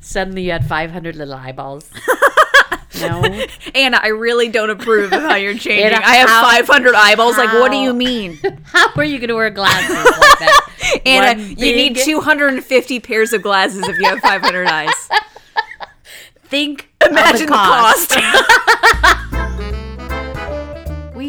Suddenly you had 500 little eyeballs. No. Anna, I really don't approve of how you're changing. Anna, I have 500 eyeballs. How? Like, what do you mean? How are you going to wear glasses like that? Anna, you need 250 pairs of glasses if you have 500 eyes. Imagine the cost. We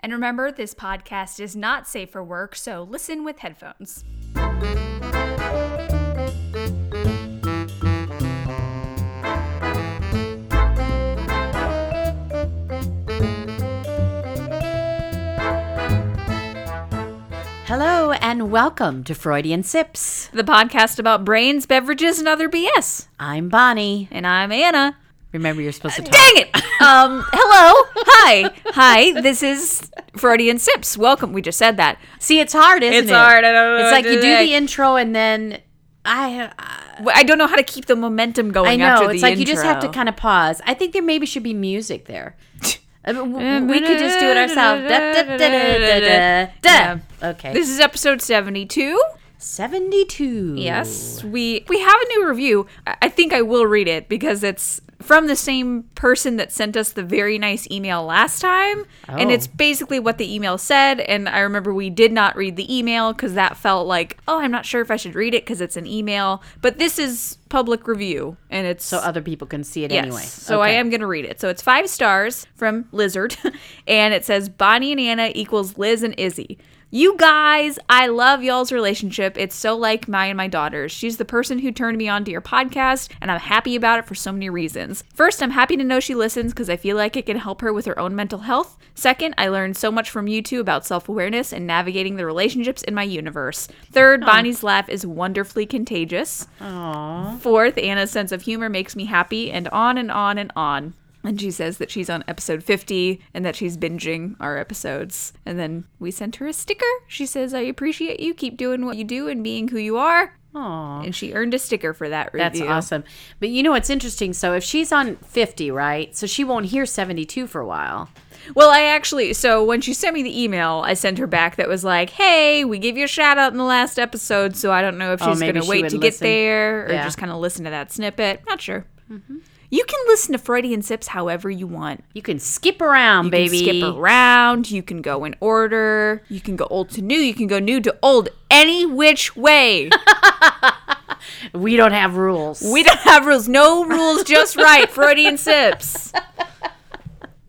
And remember, this podcast is not safe for work, so listen with headphones. Hello and welcome to Freudian Sips, the podcast about brains, beverages, and other BS. I'm Bonnie. And I'm Anna. Remember, you're supposed to talk. Dang it! Hello. Hi. Hi, this is Freudian Sips. Welcome. We just said that. See, it's hard, isn't it? It's hard. I don't know. It's like you do the intro and then I don't know how to keep the momentum going after the intro. I know. It's like you just have to kind of pause. I think there maybe should be music there. We could just do it ourselves. Yeah. Okay. This is episode 72. 72. Yes. We have a new review. I think I will read it because it's from the same person that sent us the very nice email last time. Oh. And it's basically what the email said. And I remember we did not read the email because that felt like, oh, I'm not sure if I should read it because it's an email. But this is public review. And it's so other people can see it anyway. So okay. I am going to read it. So it's 5 stars from Lizard. And it says, Bonnie and Anna equals Liz and Izzy. You guys, I love y'all's relationship. It's so like mine and my daughter's. She's the person who turned me on to your podcast, and I'm happy about it for so many reasons. First, I'm happy to know she listens because I feel like it can help her with her own mental health. Second, I learned so much from you two about self-awareness and navigating the relationships in my universe. Third, Bonnie's laugh is wonderfully contagious. Aww. Fourth, Anna's sense of humor makes me happy, and on and on and on. And she says that she's on episode 50 and that she's binging our episodes. And then we sent her a sticker. She says, I appreciate you. Keep doing what you do and being who you are. Aww. And she earned a sticker for that review. That's awesome. But you know what's interesting? So if she's on 50, right? So she won't hear 72 for a while. Well, so when she sent me the email, I sent her back that was like, hey, we give you a shout out in the last episode. So I don't know if she's going to wait to get there or just kind of listen to that snippet. Not sure. Mm-hmm. You can listen to Freudian Sips however you want. You can skip around, baby. You can skip around. You can go in order. You can go old to new. You can go new to old. Any which way. We don't have rules. We don't have rules. No rules, just right. Freudian Sips.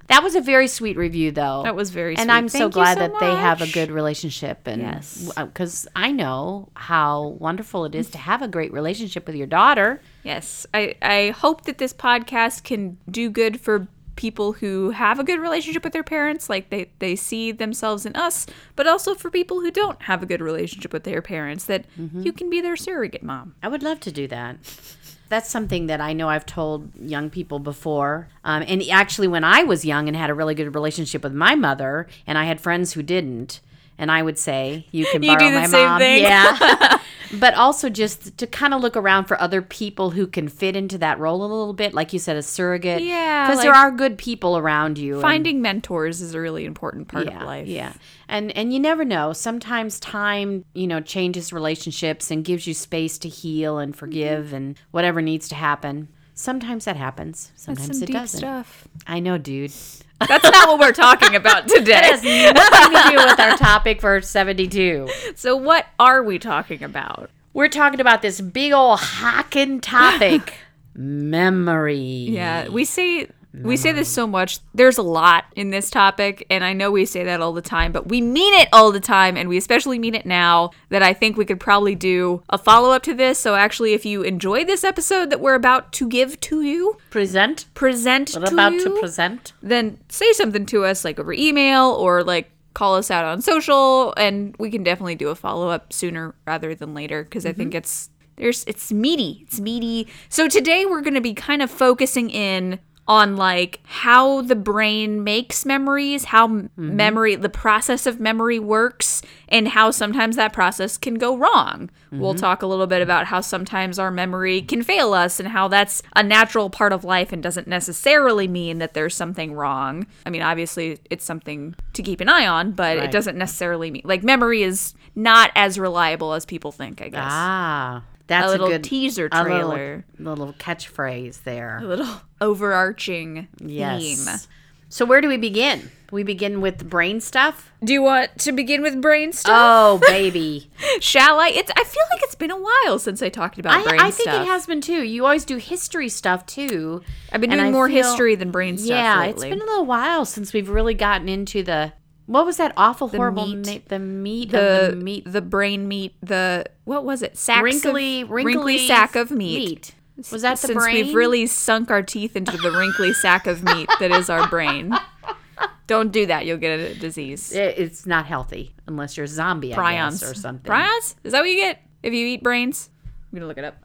That was a very sweet review, though. That was very sweet. And I'm so glad that they have a good relationship. And yes. Because I know how wonderful it is to have a great relationship with your daughter. Yes. I hope that this podcast can do good for people who have a good relationship with their parents. Like, they see themselves in us. But also for people who don't have a good relationship with their parents. That you can be their surrogate mom. I would love to do that. That's something that I know I've told young people before. And actually, when I was young and had a really good relationship with my mother, and I had friends who didn't, and I would say, you can borrow my mom. You do the same thing. Yeah. But also just to kind of look around for other people who can fit into that role a little bit. Like you said, a surrogate. Yeah. Because there are good people around you. Finding mentors is a really important part of life. Yeah. And you never know. Sometimes time, changes relationships and gives you space to heal and forgive and whatever needs to happen. Sometimes that happens. Sometimes it doesn't. That's some deep stuff. I know, dude. That's not what we're talking about today. That has nothing to do with our topic for 72. So what are we talking about? We're talking about this big old hockin' topic, memory. Yeah, we say this so much. There's a lot in this topic, and I know we say that all the time, but we mean it all the time, and we especially mean it now, that I think we could probably do a follow-up to this. So actually, if you enjoy this episode that we're about to give to you, present, then say something to us, like over email or like call us out on social, and we can definitely do a follow-up sooner rather than later, because I think it's meaty. So today we're going to be kind of focusing in on like how the brain makes memories, how memory, the process of memory works, and how sometimes that process can go wrong. Mm-hmm. We'll talk a little bit about how sometimes our memory can fail us and how that's a natural part of life and doesn't necessarily mean that there's something wrong. I mean, obviously it's something to keep an eye on, but it doesn't necessarily mean, like, memory is not as reliable as people think, I guess. Ah. That's a little good teaser trailer. A little catchphrase there. A little overarching theme. So where do we begin? We begin with brain stuff? Do you want to begin with brain stuff? Oh, baby. Shall I? I feel like it's been a while since I talked about brain stuff. I think it has been, too. You always do history stuff, too. I've been doing more history than brain stuff lately. Yeah, it's been a little while since we've really gotten into the... What was that awful, horrible meat? The brain meat. The, what was it? Wrinkly sack of meat. Was that the brain? Since we've really sunk our teeth into the wrinkly sack of meat that is our brain. Don't do that. You'll get a disease. It's not healthy unless you're a zombie, prions, I guess, or something. Prions? Is that what you get if you eat brains? I'm going to look it up.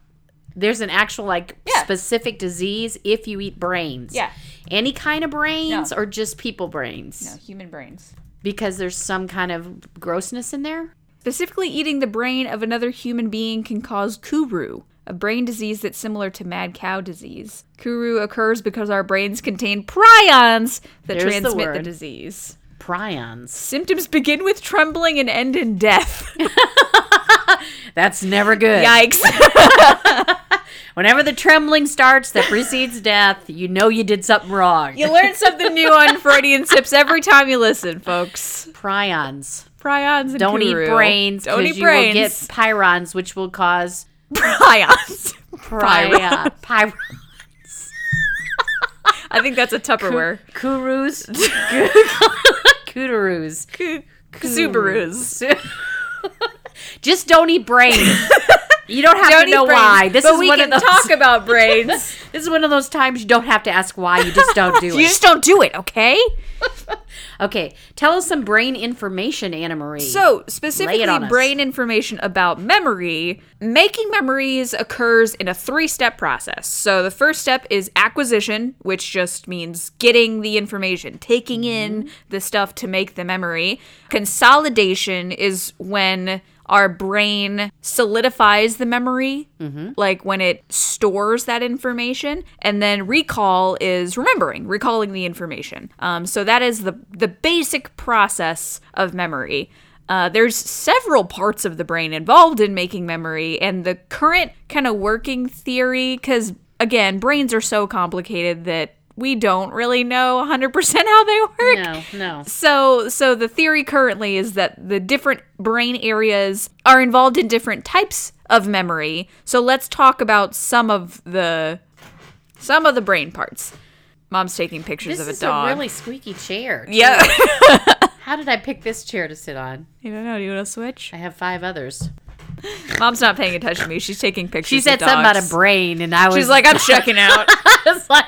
There's an actual, like, specific disease if you eat brains. Yeah. Any kind of brains or just people brains? No, human brains. Because there's some kind of grossness in there? Specifically, eating the brain of another human being can cause Kuru, a brain disease that's similar to mad cow disease. Kuru occurs because our brains contain prions that transmit the disease. Prions. Symptoms begin with trembling and end in death. That's never good. Yikes. Whenever the trembling starts that precedes death, you know you did something wrong. You learn something new on Freudian Slips every time you listen, folks. Prions. Prions and Don't Kuru. Eat brains. Don't eat brains. You will get pyrons, which will cause... Prions. Pyrons. I think that's a Tupperware. Kurus. Kudarus. Subarus. Just don't eat brains. You don't have to know why. This is one of those. Talk about brains. This is one of those times you don't have to ask why. You just don't do it. You just don't do it, okay? Okay. Tell us some brain information, Anna Marie. So, specifically brain information about memory. Making memories occurs in a three-step process. So, the first step is acquisition, which just means getting the information, taking in the stuff to make the memory. Consolidation is when... our brain solidifies the memory, like when it stores that information. And then recall is recalling the information. So that is the basic process of memory. There's several parts of the brain involved in making memory, and the current kind of working theory, because, again, brains are so complicated that we don't really know 100% how they work. No. So the theory currently is that the different brain areas are involved in different types of memory. So let's talk about some of the brain parts. Mom's taking pictures of a dog. This is a really squeaky chair. Yeah. How did I pick this chair to sit on? I don't know. Do you want to switch? I have 5 others. Mom's not paying attention to me. She's taking pictures. She said something about a brain, and she's like, I'm checking out. I was like,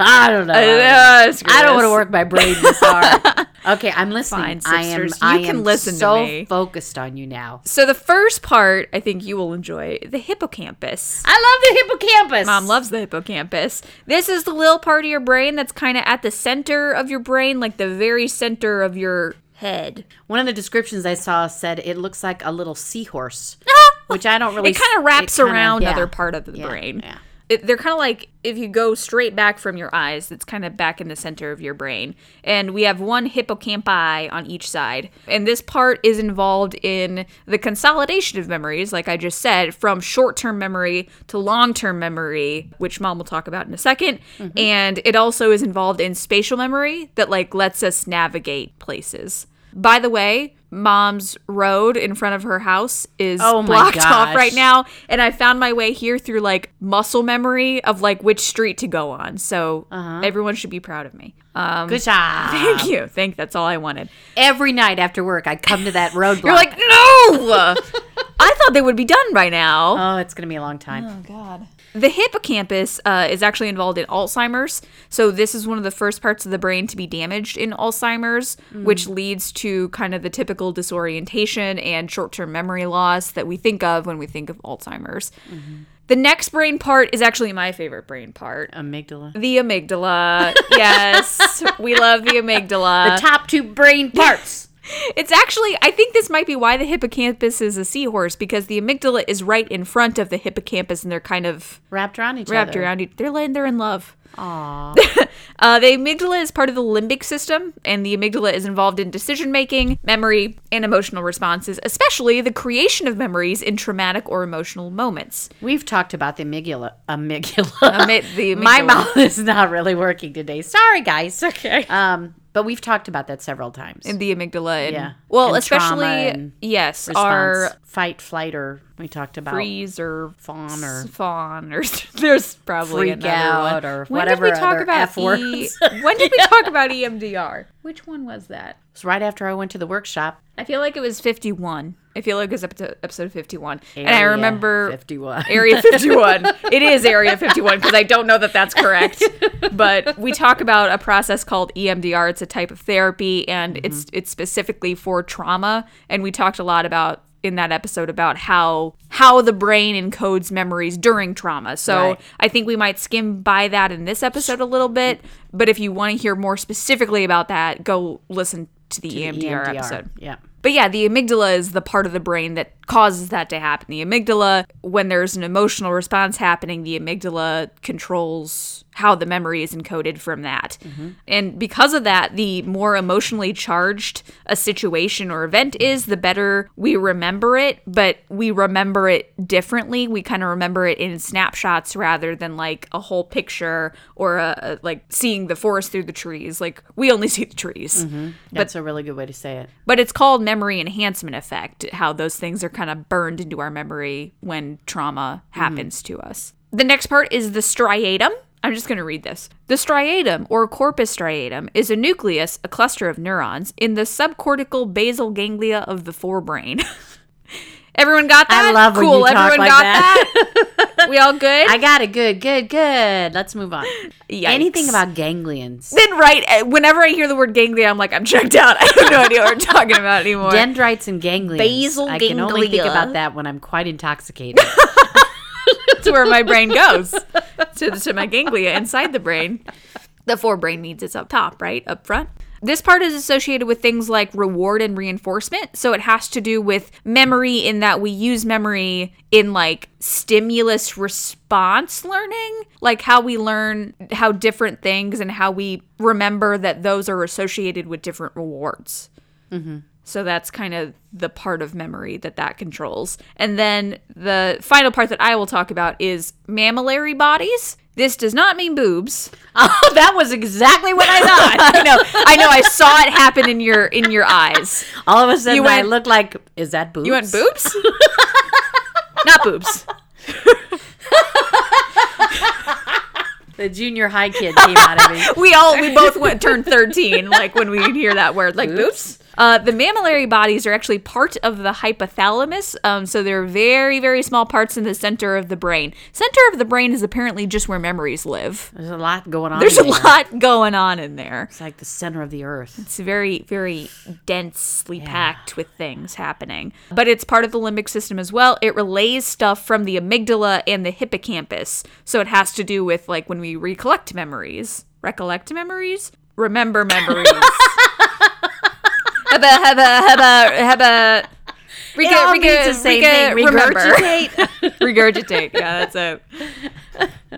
I don't know. I don't want to work my brain this hard. Okay, I'm listening. Fine, sisters. I am listen so to me. Focused on you now. So the first part, I think you will enjoy, the hippocampus. I love the hippocampus. Mom loves the hippocampus. This is the little part of your brain that's kind of at the center of your brain, like the very center of your head. One of the descriptions I saw said it looks like a little seahorse, which I don't really... It kind of wraps around other part of the brain. Yeah. They're kind of like, if you go straight back from your eyes, it's kind of back in the center of your brain. And we have one hippocampi on each side. And this part is involved in the consolidation of memories, like I just said, from short-term memory to long-term memory, which Mom will talk about in a second. Mm-hmm. And it also is involved in spatial memory that, like, lets us navigate places. By the way, Mom's road in front of her house is blocked off right now. And I found my way here through, like, muscle memory of, like, which street to go on. So everyone should be proud of me. Good job. Thank you. That's all I wanted. Every night after work, I come to that roadblock. You're like, no! I thought they would be done by now. Oh, it's going to be a long time. Oh, God. The hippocampus is actually involved in Alzheimer's. So this is one of the first parts of the brain to be damaged in Alzheimer's, which leads to kind of the typical disorientation and short-term memory loss that we think of when we think of Alzheimer's. Mm-hmm. The next brain part is actually my favorite brain part. Amygdala. The amygdala. Yes. We love the amygdala. The top two brain parts. It's actually, I think this might be why the hippocampus is a seahorse, because the amygdala is right in front of the hippocampus, and they're kind of wrapped around each other. They're in love. Aww. The amygdala is part of the limbic system, and the amygdala is involved in decision-making, memory, and emotional responses, especially the creation of memories in traumatic or emotional moments. We've talked about the amygdala. The amygdala. My mouth is not really working today. Sorry, guys. Okay. But we've talked about that several times. In the amygdala. And especially, yes, response, our fight, flight, or we talked about freeze or fawn or there's probably freak another out one. Or whatever other F words. When did we talk about EMDR? Which one was that? It was right after I went to the workshop. I feel like it was 51. I feel like it was episode 51. Area 51. It is Area 51 because I don't know that that's correct. But we talk about a process called EMDR. It's a type of therapy, and it's specifically for trauma. And we talked a lot about in that episode about how the brain encodes memories during trauma. So right. I think we might skim by that in this episode a little bit. But if you want to hear more specifically about that, go listen to the EMDR episode. Yeah. But yeah, the amygdala is the part of the brain that causes that to happen. The amygdala, when there's an emotional response happening, the amygdala controls how the memory is encoded from that. Mm-hmm. And because of that, the more emotionally charged a situation or event is, the better we remember it, but we remember it differently. We kind of remember it in snapshots rather than like a whole picture or like seeing the forest through the trees. Like we only see the trees. Mm-hmm. That's a really good way to say it. But it's called memory enhancement effect, how those things are kind of burned into our memory when trauma happens to us. The next part is the striatum. I'm just going to read this. The striatum, or corpus striatum, is a nucleus, a cluster of neurons, in the subcortical basal ganglia of the forebrain. Everyone got that? I love when you talk everyone like got that. We all good? I got it. Good. Let's move on. Yikes. Anything about ganglions. Then right, whenever I hear the word ganglia, I'm like, I'm checked out. I have no idea what we're talking about anymore. Dendrites and ganglions. Basal ganglia. I can only think about that when I'm quite intoxicated. That's where my brain goes, to my ganglia inside the brain. The forebrain means it's up top, right? Up front. This part is associated with things like reward and reinforcement. So it has to do with memory in that we use memory in like stimulus response learning, like how we learn how different things and how we remember that those are associated with different rewards. Mm-hmm. So that's kind of the part of memory that controls. And then the final part that I will talk about is mammillary bodies. This does not mean boobs. Oh, that was exactly what I thought. I know. I saw it happen in your eyes. All of a sudden, I look like, is that boobs? You went boobs? Not boobs. The junior high kid came out of me. We both turned 13, like when we hear that word, like boobs. The mammillary bodies are actually part of the hypothalamus, so they're very, very small parts in the center of the brain. Center of the brain is apparently just where memories live. There's a lot going on. It's like the center of the earth. It's very, very densely packed with things happening. But it's part of the limbic system as well. It relays stuff from the amygdala and the hippocampus, so it has to do with like when we remember memories. Heba. Regurgitate. Regurgitate. Yeah, that's it.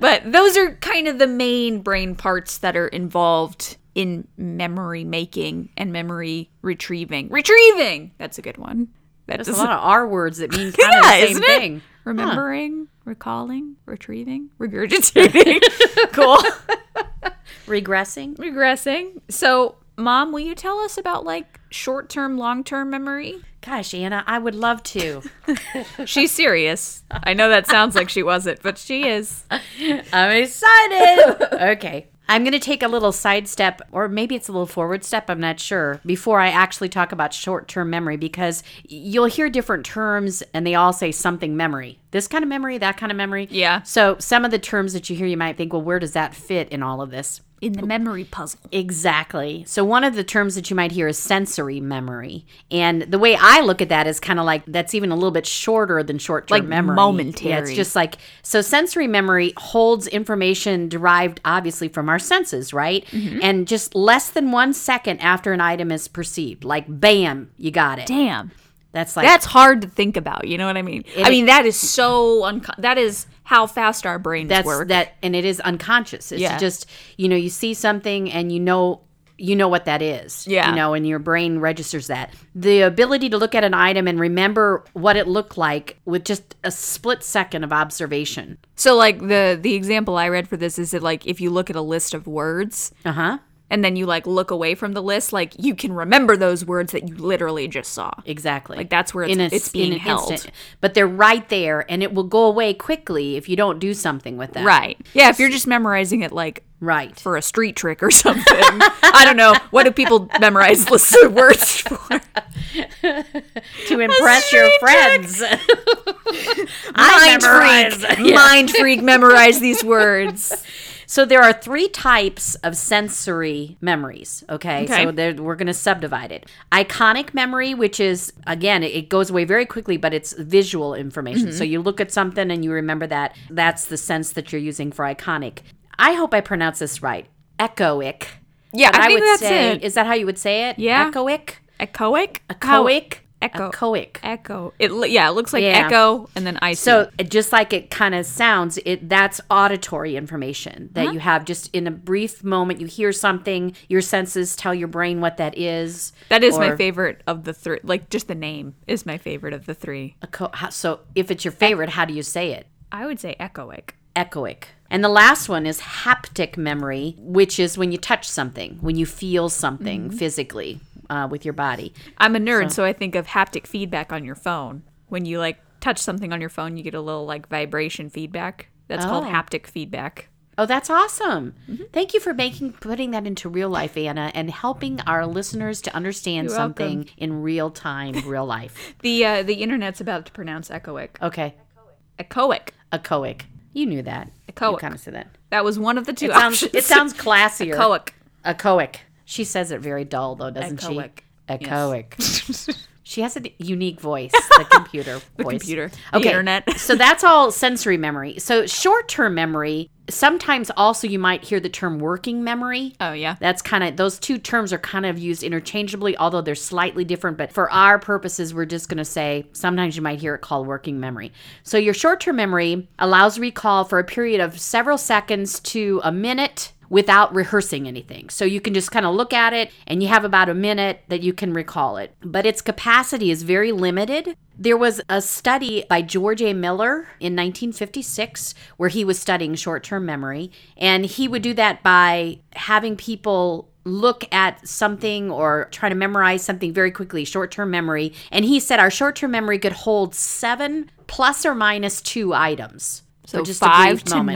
But those are kind of the main brain parts that are involved in memory making and memory retrieving. Retrieving! That's a good one. There's a lot of R words that mean kind of the same thing. Remembering, recalling, retrieving, regurgitating. Cool. Regressing. So, Mom, will you tell us about like short-term, long-term memory? Gosh, Anna, I would love to. She's serious. I know that sounds like she wasn't, but she is. I'm excited. Okay. I'm going to take a little sidestep, or maybe it's a little forward step, I'm not sure, before I actually talk about short-term memory, because you'll hear different terms and they all say something memory. This kind of memory, that kind of memory. Yeah. So some of the terms that you hear, you might think, well, where does that fit in all of this? in the memory puzzle. Exactly. So one of the terms that you might hear is sensory memory. And the way I look at that is kind of like that's even a little bit shorter than short-term memory. Like momentary. Yeah, it's just like, so sensory memory holds information derived obviously from our senses, right? Mm-hmm. And just less than 1 second after an item is perceived, like bam, you got it. Damn. That's hard to think about. You know what I mean? That is how fast our brains work. And it is unconscious. It's just, you see something and you know what that is. Yeah. And your brain registers that. The ability to look at an item and remember what it looked like with just a split second of observation. So like the example I read for this is that like if you look at a list of words. Uh-huh. And then you, like, look away from the list. Like, you can remember those words that you literally just saw. Exactly. Like, that's where it's being held. Instant. But they're right there, and it will go away quickly if you don't do something with them. Right. Yeah, if you're just memorizing it, like, right, for a street trick or something. I don't know. What do people memorize lists of words for? To impress your friends. Mind freak, memorize these words. So there are 3 types of sensory memories, okay? So we're going to subdivide it. Iconic memory, which is, again, it goes away very quickly, but it's visual information. Mm-hmm. So you look at something and you remember that. That's the sense that you're using for iconic. I hope I pronounce this right. Echoic. Yeah, I think that's it. Is that how you would say it? Yeah. Echoic? Echoic? Echoic. Echoic. Echo. It looks like echo and then ice. So just like it kind of sounds, that's auditory information that you have just in a brief moment. You hear something, your senses tell your brain what that is. That is my favorite of the 3. Like just the name is my favorite of the 3. So if it's your favorite, how do you say it? I would say echoic. Echoic. And the last one is haptic memory, which is when you touch something, when you feel something physically. With your body. I'm a nerd, so I think of haptic feedback on your phone. When you like touch something on your phone, you get a little like vibration feedback. That's called haptic feedback. Oh, that's awesome. Mm-hmm. Thank you for putting that into real life, Anna, and helping our listeners to understand something in real time, real life. The internet's about to pronounce echoic. Okay. Echoic. Echoic. You knew that. Echoic. You kind of said that. That was one of the 2 options. It sounds classier. Echoic. Echoic. She says it very dull, though, doesn't she? Echoic. Yes. She has a unique voice, the computer the voice. The computer. Okay. The internet. So that's all sensory memory. So short-term memory, sometimes also you might hear the term working memory. Oh, yeah. That's kind of, those 2 terms are kind of used interchangeably, although they're slightly different. But for our purposes, we're just going to say sometimes you might hear it called working memory. So your short-term memory allows recall for a period of several seconds to a minute without rehearsing anything. So you can just kind of look at it and you have about a minute that you can recall it. But its capacity is very limited. There was a study by George A. Miller in 1956 where he was studying short-term memory. And he would do that by having people look at something or try to memorize something very quickly, short-term memory. And he said our short-term memory could hold 7 plus or minus 2 items. So just 5 to 9.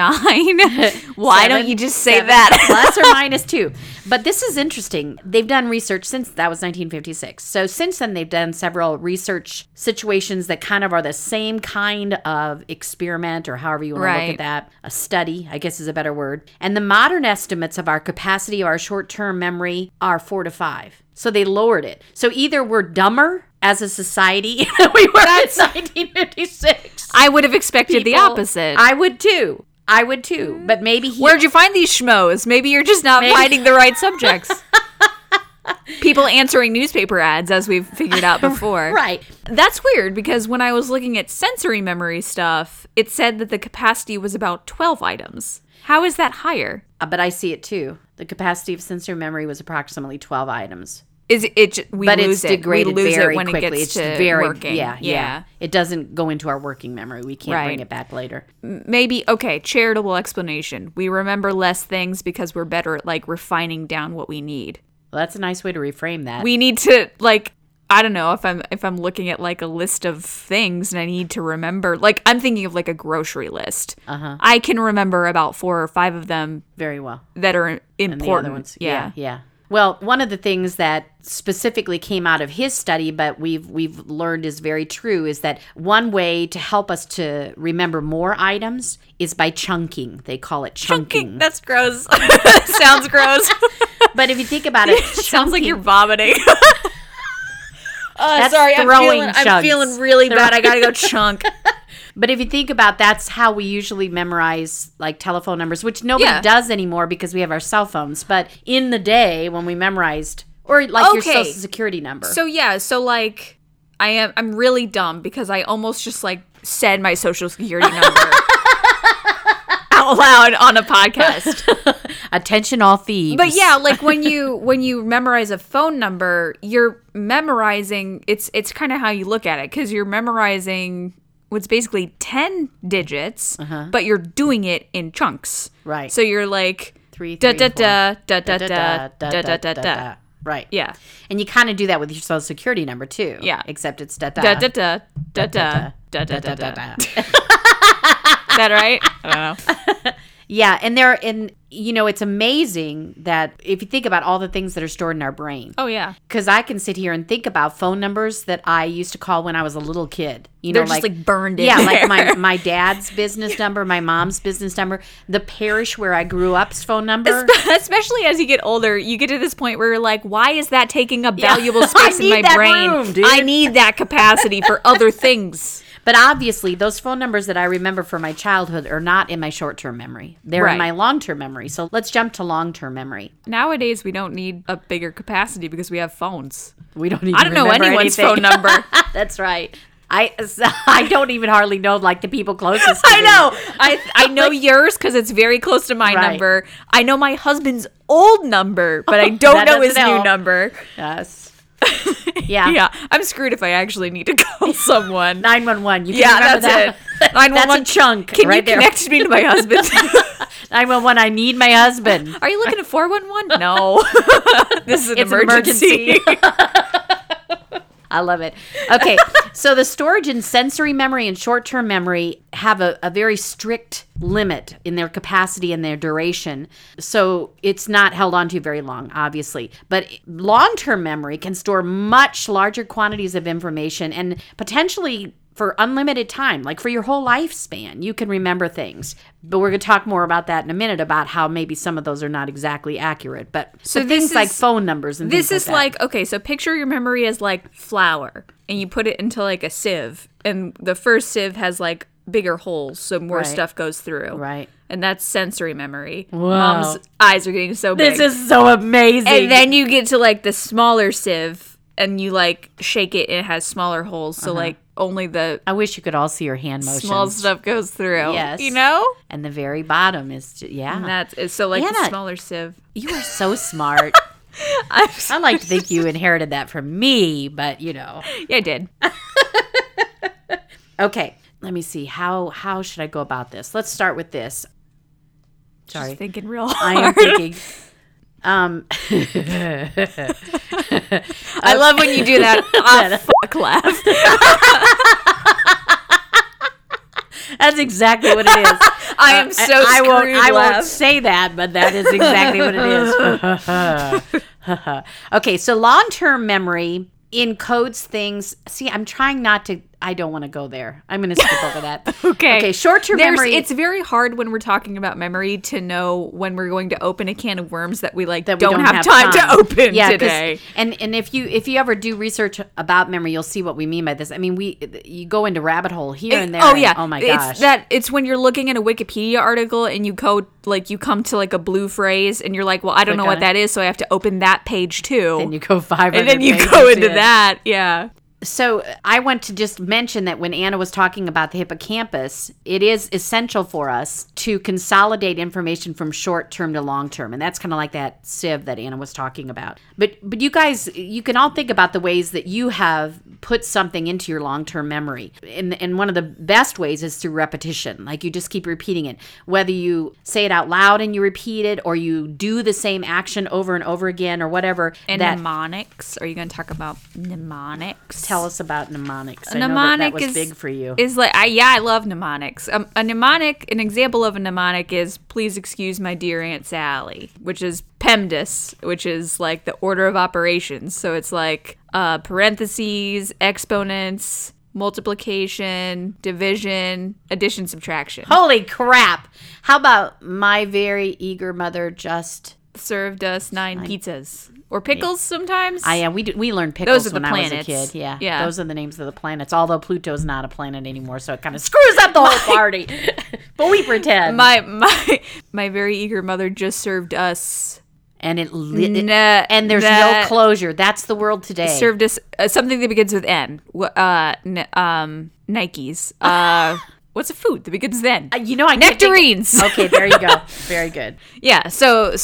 Why don't you just say that? Plus or minus 2. But this is interesting. They've done research since that was 1956. So since then, they've done several research situations that kind of are the same kind of experiment or however you want to look at that. A study, I guess, is a better word. And the modern estimates of our capacity of our short-term memory are 4 to 5. So they lowered it. So either we're dumber as a society than we were in 1956. I would have expected the opposite. I would too. But maybe where'd you find these schmoes? Maybe you're just not finding the right subjects. People answering newspaper ads, as we've figured out before. Right. That's weird, because when I was looking at sensory memory stuff, it said that the capacity was about 12 items. How is that higher? But I see it too. The capacity of sensory memory was approximately 12 items. It's degraded very quickly when it gets to working. Yeah. It doesn't go into our working memory. We can't bring it back later. Maybe, charitable explanation. We remember less things because we're better at, refining down what we need. Well, that's a nice way to reframe that. We need to, I don't know if I'm looking at a list of things and I need to remember, I'm thinking of a grocery list. Uh-huh. I can remember about 4 or 5 of them very well that are important. And the other ones, yeah. Well, one of the things that specifically came out of his study, but we've learned is very true, is that one way to help us to remember more items is by chunking. They call it chunking. That's gross. Sounds gross. But if you think about it, chunking, sounds like you're vomiting. Sorry, I'm feeling really bad. I gotta go chunk. But if you think about, that's how we usually memorize like telephone numbers, which nobody does anymore because we have our cell phones. But in the day when we memorized, or like your social security number. So yeah, so like I'm really dumb because I almost just like said my social security number out loud on a podcast. Attention all thieves. But yeah, like when you memorize a phone number, you're memorizing, it's kind of how you look at it, because you're memorizing what's basically 10 digits, but you're doing it in chunks. Right. So you're like da da da da da da da da da da. Right. Yeah. And you kind of do that with your social security number too. Yeah. Except it's da da da da da da da da da da da. Is that right? I don't know. Yeah, and it's amazing that if you think about all the things that are stored in our brain. Oh, yeah. Because I can sit here and think about phone numbers that I used to call when I was a little kid. They're just like burned in there. Yeah, like my dad's business number, my mom's business number, the parish where I grew up's phone number. Especially as you get older, you get to this point where you're like, why is that taking up valuable space in my brain? Room, dude. I need that capacity for other things. But obviously, those phone numbers that I remember from my childhood are not in my short-term memory. They're in my long-term memory. So let's jump to long-term memory. Nowadays, we don't need a bigger capacity because we have phones. We don't even remember anyone's phone number. That's right. I don't even hardly know like the people closest to me. I know. I know yours because it's very close to my number. I know my husband's old number, but I don't know his new number. Yes. Yeah. Yeah. I'm screwed if I actually need to call someone. 911. You can remember that's that. It. 911. That's a chunk. Can right you there. Connect me to my husband? 911. I need my husband. Are you looking at 411? No. This is an emergency. I love it. Okay. So the storage in sensory memory and short-term memory have a very strict limit in their capacity and their duration. So it's not held on to very long, obviously. But long-term memory can store much larger quantities of information and potentially for unlimited time, like for your whole lifespan, you can remember things. But we're going to talk more about that in a minute about how maybe some of those are not exactly accurate. But so things like phone numbers and things like that. This is like, okay, so picture your memory as like flour and you put it into like a sieve. And the first sieve has like bigger holes, so more stuff goes through. Right. And that's sensory memory. Whoa. Mom's eyes are getting so big. This is so amazing. And then you get to like the smaller sieve and you like shake it and it has smaller holes. So like. Only I wish you could all see your hand motions. Small stuff goes through. Yes. You know? And the very bottom is, And that's, so like Anna, the smaller sieve. You are so smart. I like to think you inherited that from me, but you know. Yeah, I did. Okay. Let me see. How should I go about this? Let's start with this. Sorry. Just thinking real hard. I am thinking. I love when you do that fuck laugh. That's exactly what it is. I am so screwed. I won't say that, but that is exactly what it is. Okay, so long-term memory encodes things. See, I'm trying not to. I don't want to go there. I'm going to skip over that. Okay. Short-term memory. It's very hard when we're talking about memory to know when we're going to open a can of worms that we don't have time to open today. And if you ever do research about memory, you'll see what we mean by this. I mean, you go into rabbit hole here and there. Oh yeah. Oh my gosh. It's when you're looking at a Wikipedia article and you go like you come to like a blue phrase and you're like, well, I don't know what that is, so I have to open that page too. Then you go 500 and then you go into that. Yeah. So I want to just mention that when Anna was talking about the hippocampus, it is essential for us to consolidate information from short-term to long-term. And that's kind of like that sieve that Anna was talking about. But you guys, you can all think about the ways that you have put something into your long-term memory. And one of the best ways is through repetition. Like you just keep repeating it. Whether you say it out loud and you repeat it, or you do the same action over and over again or whatever. And mnemonics. Are you going to talk about mnemonics? tell us about mnemonics. I know that was big for you. I love mnemonics. An example of a mnemonic is "Please excuse my dear Aunt Sally," which is PEMDAS, which is like the order of operations. So it's like parentheses, exponents, multiplication, division, addition, subtraction. Holy crap! How about my very eager mother just served us 9 pizzas? Or pickles sometimes? We learned pickles when I was a kid. Yeah, those are the names of the planets. Although Pluto's not a planet anymore, so it kind of screws up the whole party. But we pretend. My very eager mother just served us, and and there's no closure. That's the world today. Served us something that begins with N. Nikes. What's a food that begins then? Nectarines. Okay, there you go. Very good. Yeah, so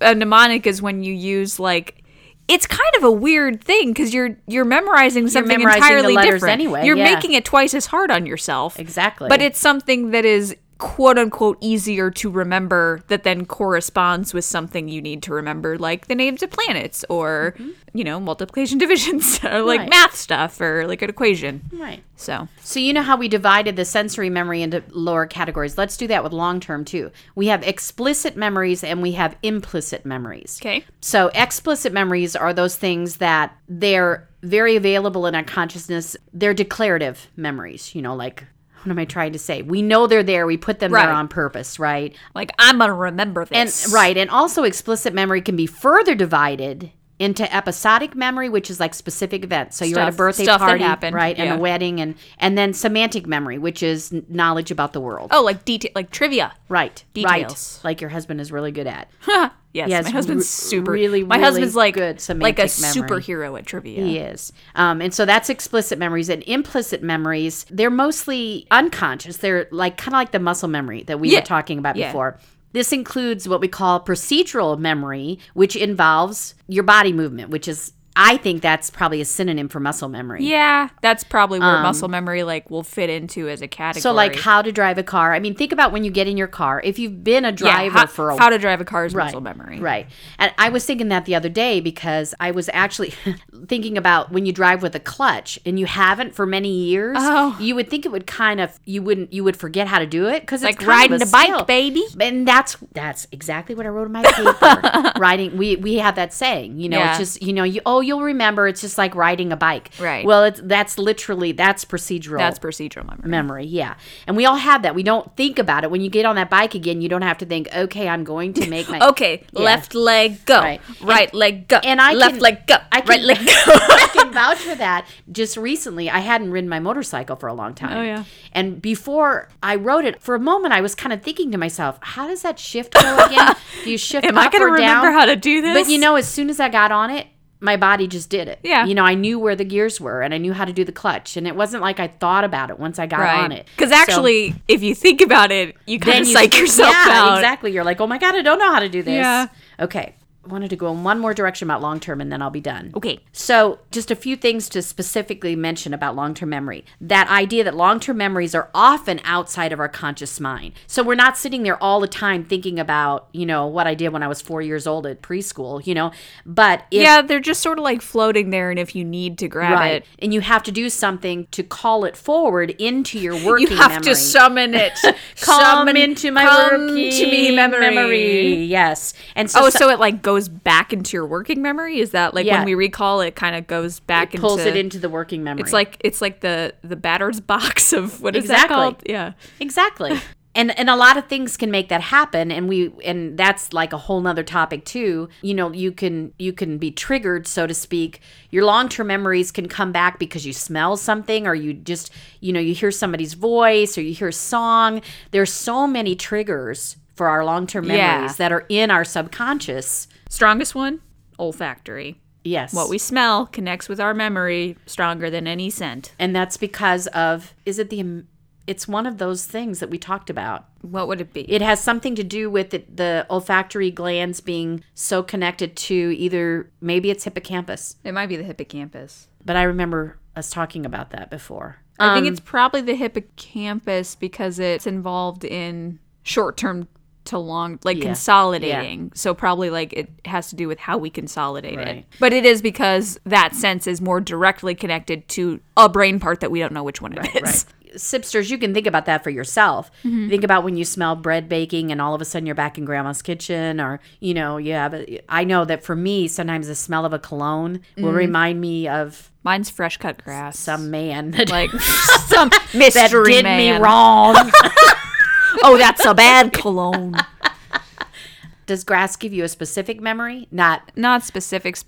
a mnemonic is when you use, like, it's kind of a weird thing because you're memorizing something entirely different. Anyway, you're making it twice as hard on yourself. Exactly. But it's something that is quote unquote easier to remember that then corresponds with something you need to remember, like the names of planets or multiplication, divisions, or like math stuff or like an equation. Right. So you know how we divided the sensory memory into lower categories. Let's do that with long term too. We have explicit memories and we have implicit memories. Okay. So explicit memories are those things that they're very available in our consciousness. They're declarative memories, like, what am I trying to say? We know they're there. We put them there on purpose, right? Like, I'm going to remember this. And also explicit memory can be further divided into episodic memory, which is like specific events. So you're at a birthday party, right? Yeah. And a wedding. And then semantic memory, which is knowledge about the world. Oh, like detail, like trivia. Right. Details. Right. Like your husband is really good at. Yes, my husband's super. Really, my husband's like good semantic memory. Superhero at trivia. He is, and so that's explicit memories. And implicit memories, they're mostly unconscious. They're like kind of like the muscle memory that we were talking about before. This includes what we call procedural memory, which involves your body movement, which is, I think that's probably a synonym for muscle memory. Yeah, that's probably where muscle memory will fit into as a category. So like how to drive a car. I mean, think about when you get in your car. If you've been a driver for a while. How to drive a car is muscle memory. Right. And I was thinking that the other day because I was actually thinking about when you drive with a clutch and you haven't for many years, you would think it would you would forget how to do it because it's like riding a bike, baby. And that's exactly what I wrote in my paper. Riding, we have that saying, it's just, you'll remember, it's just like riding a bike. Right. Well, that's procedural. That's procedural memory. And we all have that. We don't think about it. When you get on that bike again, you don't have to think, okay, I'm going to make my... okay, left leg go. Right leg go. And leg go. Right leg go. I can vouch for that. Just recently, I hadn't ridden my motorcycle for a long time. Oh, yeah. And before I rode it, for a moment, I was kind of thinking to myself, how does that shift go again? Do you shift up or down? Am I going to remember how to do this? But as soon as I got on it, my body just did it. Yeah. I knew where the gears were and I knew how to do the clutch. And it wasn't like I thought about it once I got on it. Because actually, if you think about it, you kind of psych yourself out. Yeah, exactly. You're like, oh my God, I don't know how to do this. Yeah. Okay. I wanted to go in one more direction about long-term and then I'll be done. Okay. So just a few things to specifically mention about long-term memory. That idea that long-term memories are often outside of our conscious mind. So we're not sitting there all the time thinking about, what I did when I was 4 years old at preschool, But they're just sort of like floating there, and if you need to grab it. And you have to do something to call it forward into your working memory. You have to summon it. Come into my working memory. Yes. And so, so it goes back into your working memory? Is that when we recall it kind of goes back into... It pulls it into the working memory. It's like the batter's box of what is that called? Yeah. Exactly. And a lot of things can make that happen, and that's like a whole nother topic too. You can be triggered, so to speak. Your long-term memories can come back because you smell something, or you just, you hear somebody's voice, or you hear a song. There's so many triggers for our long-term memories that are in our subconscious. Strongest one, olfactory. Yes. What we smell connects with our memory stronger than any scent. And that's because of, it's one of those things that we talked about. What would it be? It has something to do with the olfactory glands being so connected to either, maybe it's hippocampus. It might be the hippocampus. But I remember us talking about that before. I think it's probably the hippocampus because it's involved in short-term to long, like consolidating. Yeah. So probably like it has to do with how we consolidate it. But it is because that sense is more directly connected to a brain part that we don't know which one it is. Right. Sipsters, you can think about that for yourself. Mm-hmm. Think about when you smell bread baking and all of a sudden you're back in grandma's kitchen, or, you know, you have a, I know that for me, sometimes the smell of a cologne will remind me of. Mine's fresh cut grass. Some man. That, like some mystery that did me wrong. Oh, that's a bad cologne. Does grass give you a specific memory? Not specific.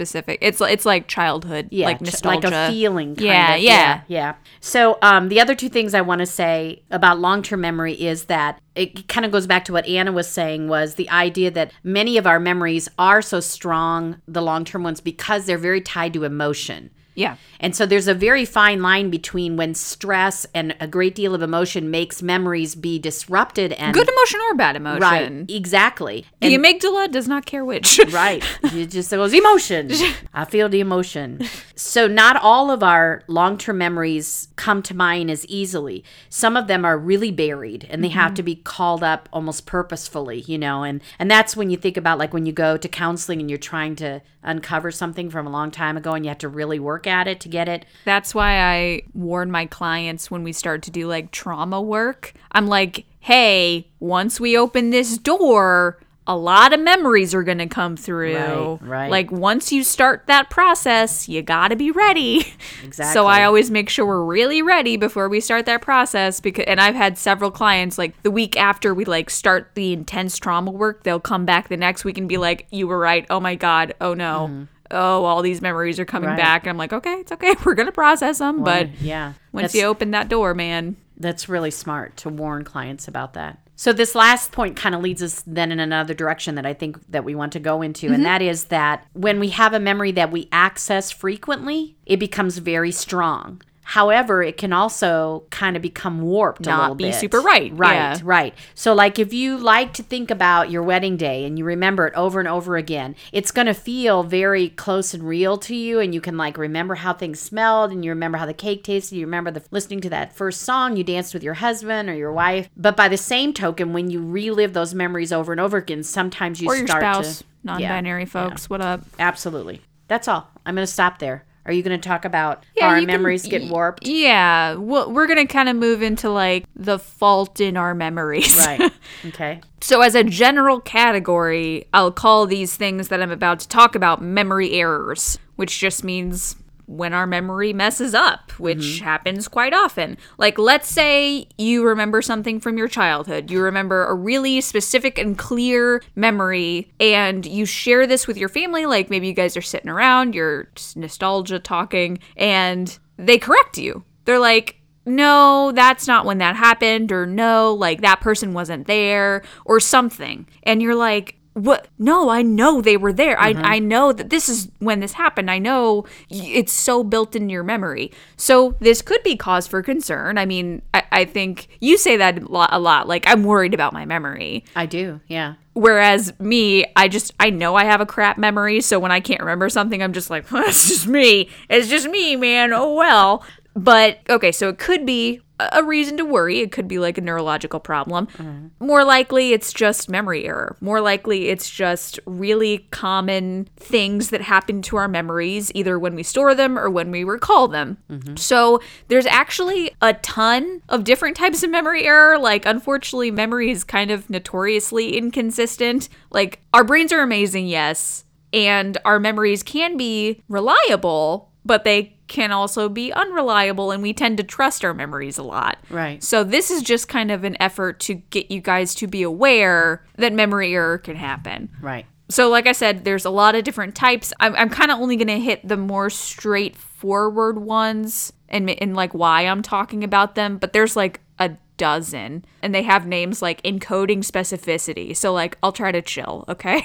It's like childhood, like nostalgia. Like a feeling kind of. Yeah. So the other two things I want to say about long-term memory is that it kind of goes back to what Anna was saying, was the idea that many of our memories are so strong, the long-term ones, because they're very tied to emotion. Yeah. And so there's a very fine line between when stress and a great deal of emotion makes memories be disrupted and... Good emotion or bad emotion. Right. Exactly. The amygdala does not care which. Right. It just goes, emotion. I feel the emotion. So not all of our long-term memories come to mind as easily. Some of them are really buried and they have to be called up almost purposefully, you know. And that's when you think about like when you go to counseling and you're trying to uncover something from a long time ago and you have to really work at it to get it. That's why I warn my clients when we start to do like trauma work. I'm like, hey, once we open this door, a lot of memories are going to come through. Right. Like once you start that process, you got to be ready. Exactly. So I always make sure we're really ready before we start that process. And I've had several clients like the week after we like start the intense trauma work, they'll come back the next week and be like, you were right. Oh my God. Oh no. Oh, all these memories are coming back. And I'm like, okay, it's okay. We're going to process them. Well, but once you open that door, man. That's really smart to warn clients about that. So this last point kind of leads us then in another direction that I think that we want to go into. And that is that when we have a memory that we access frequently, it becomes very strong. However, it can also kind of become warped a little bit. Not be super right. Right. So like if you like to think about your wedding day and you remember it over and over again, it's going to feel very close and real to you, and you can like remember how things smelled and you remember how the cake tasted, you remember listening to that first song, you danced with your husband or your wife. But by the same token, when you relive those memories over and over again, sometimes you start to... Or your spouse, non-binary folks, what up? Absolutely. That's all. I'm going to stop there. Are you going to talk about our memories get warped? Yeah. Well, we're going to kind of move into like the fault in our memories. Right. Okay. So as a general category, I'll call these things that I'm about to talk about memory errors, which just means when our memory messes up, which happens quite often. Like, let's say you remember something from your childhood. You remember a really specific and clear memory, and you share this with your family. Like, maybe you guys are sitting around, you're just nostalgia talking, and they correct you. They're like, no, that's not when that happened, or no, like, that person wasn't there, or something. And you're like, what? No, I know they were there. I know that this is when this happened. I know it's so built in your memory. So this could be cause for concern. I mean, I think you say that a lot. Like, I'm worried about my memory. I do, yeah. Whereas me, I know I have a crap memory. So when I can't remember something, I'm just like, huh, it's just me. It's just me, man. Oh, well. But, okay, so it could be a reason to worry. It could be like a neurological problem. More likely it's just memory error. More likely it's just really common things that happen to our memories, either when we store them or when we recall them. So there's actually a ton of different types of memory error. Like, unfortunately, memory is kind of notoriously inconsistent. Like, our brains are amazing, yes, and our memories can be reliable, but they can also be unreliable, and we tend to trust our memories a lot. Right. So this is just kind of an effort to get you guys to be aware that memory error can happen. Right. So like I said, there's a lot of different types. I'm kind of only going to hit the more straightforward ones and like why I'm talking about them, but there's like a dozen, and they have names like encoding specificity. So like, I'll try to chill, okay?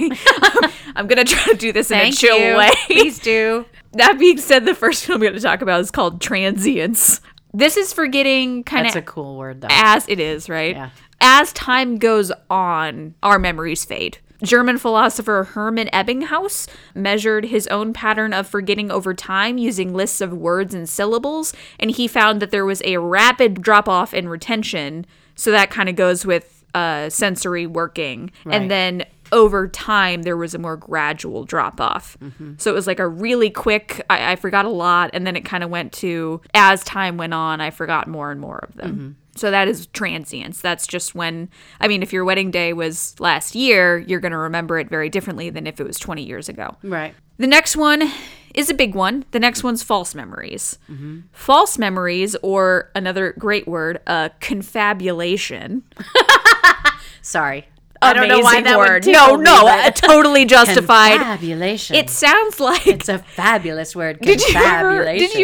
I'm gonna try to do this in a chill way. Please do. That being said, the first one I'm gonna talk about is called transience. This is forgetting kind of... That's a cool word, though. As it is, right? Yeah. As time goes on, our memories fade. German philosopher Hermann Ebbinghaus measured his own pattern of forgetting over time using lists of words and syllables, and he found that there was a rapid drop-off in retention. So that kind of goes with sensory working. Right. And then over time, there was a more gradual drop-off. Mm-hmm. So it was like a really quick, I forgot a lot, and then it kind of went to, as time went on, I forgot more and more of them. Mm-hmm. So that is transience. That's just when, I mean, if your wedding day was last year, you're going to remember it very differently than if it was 20 years ago. Right. The next one is a big one. The next one's false memories. Mm-hmm. False memories, or another great word, confabulation. Sorry. Amazing. I don't know why that word. No, totally justified. Confabulation. It sounds like it's a fabulous word. Did you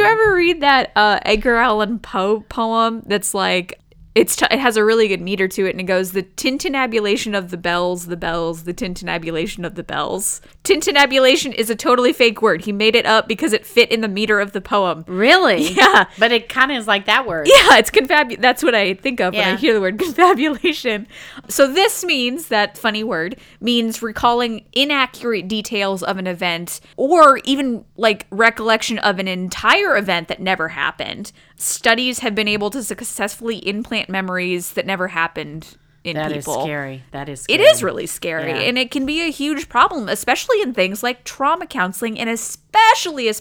ever read that Edgar Allan Poe poem? That's like it has a really good meter to it, and it goes the tintinnabulation of the bells, the tintinnabulation of the bells. Tintinnabulation is a totally fake word. He made it up because it fit in the meter of the poem. Really? Yeah. But it kind of is like that word. Yeah, it's confabulation. That's what I think of when I hear the word confabulation. So this means, that funny word, means recalling inaccurate details of an event, or even like recollection of an entire event that never happened. Studies have been able to successfully implant memories that never happened in people. That is scary. It is really scary. Yeah. And it can be a huge problem, especially in things like trauma counseling, and especially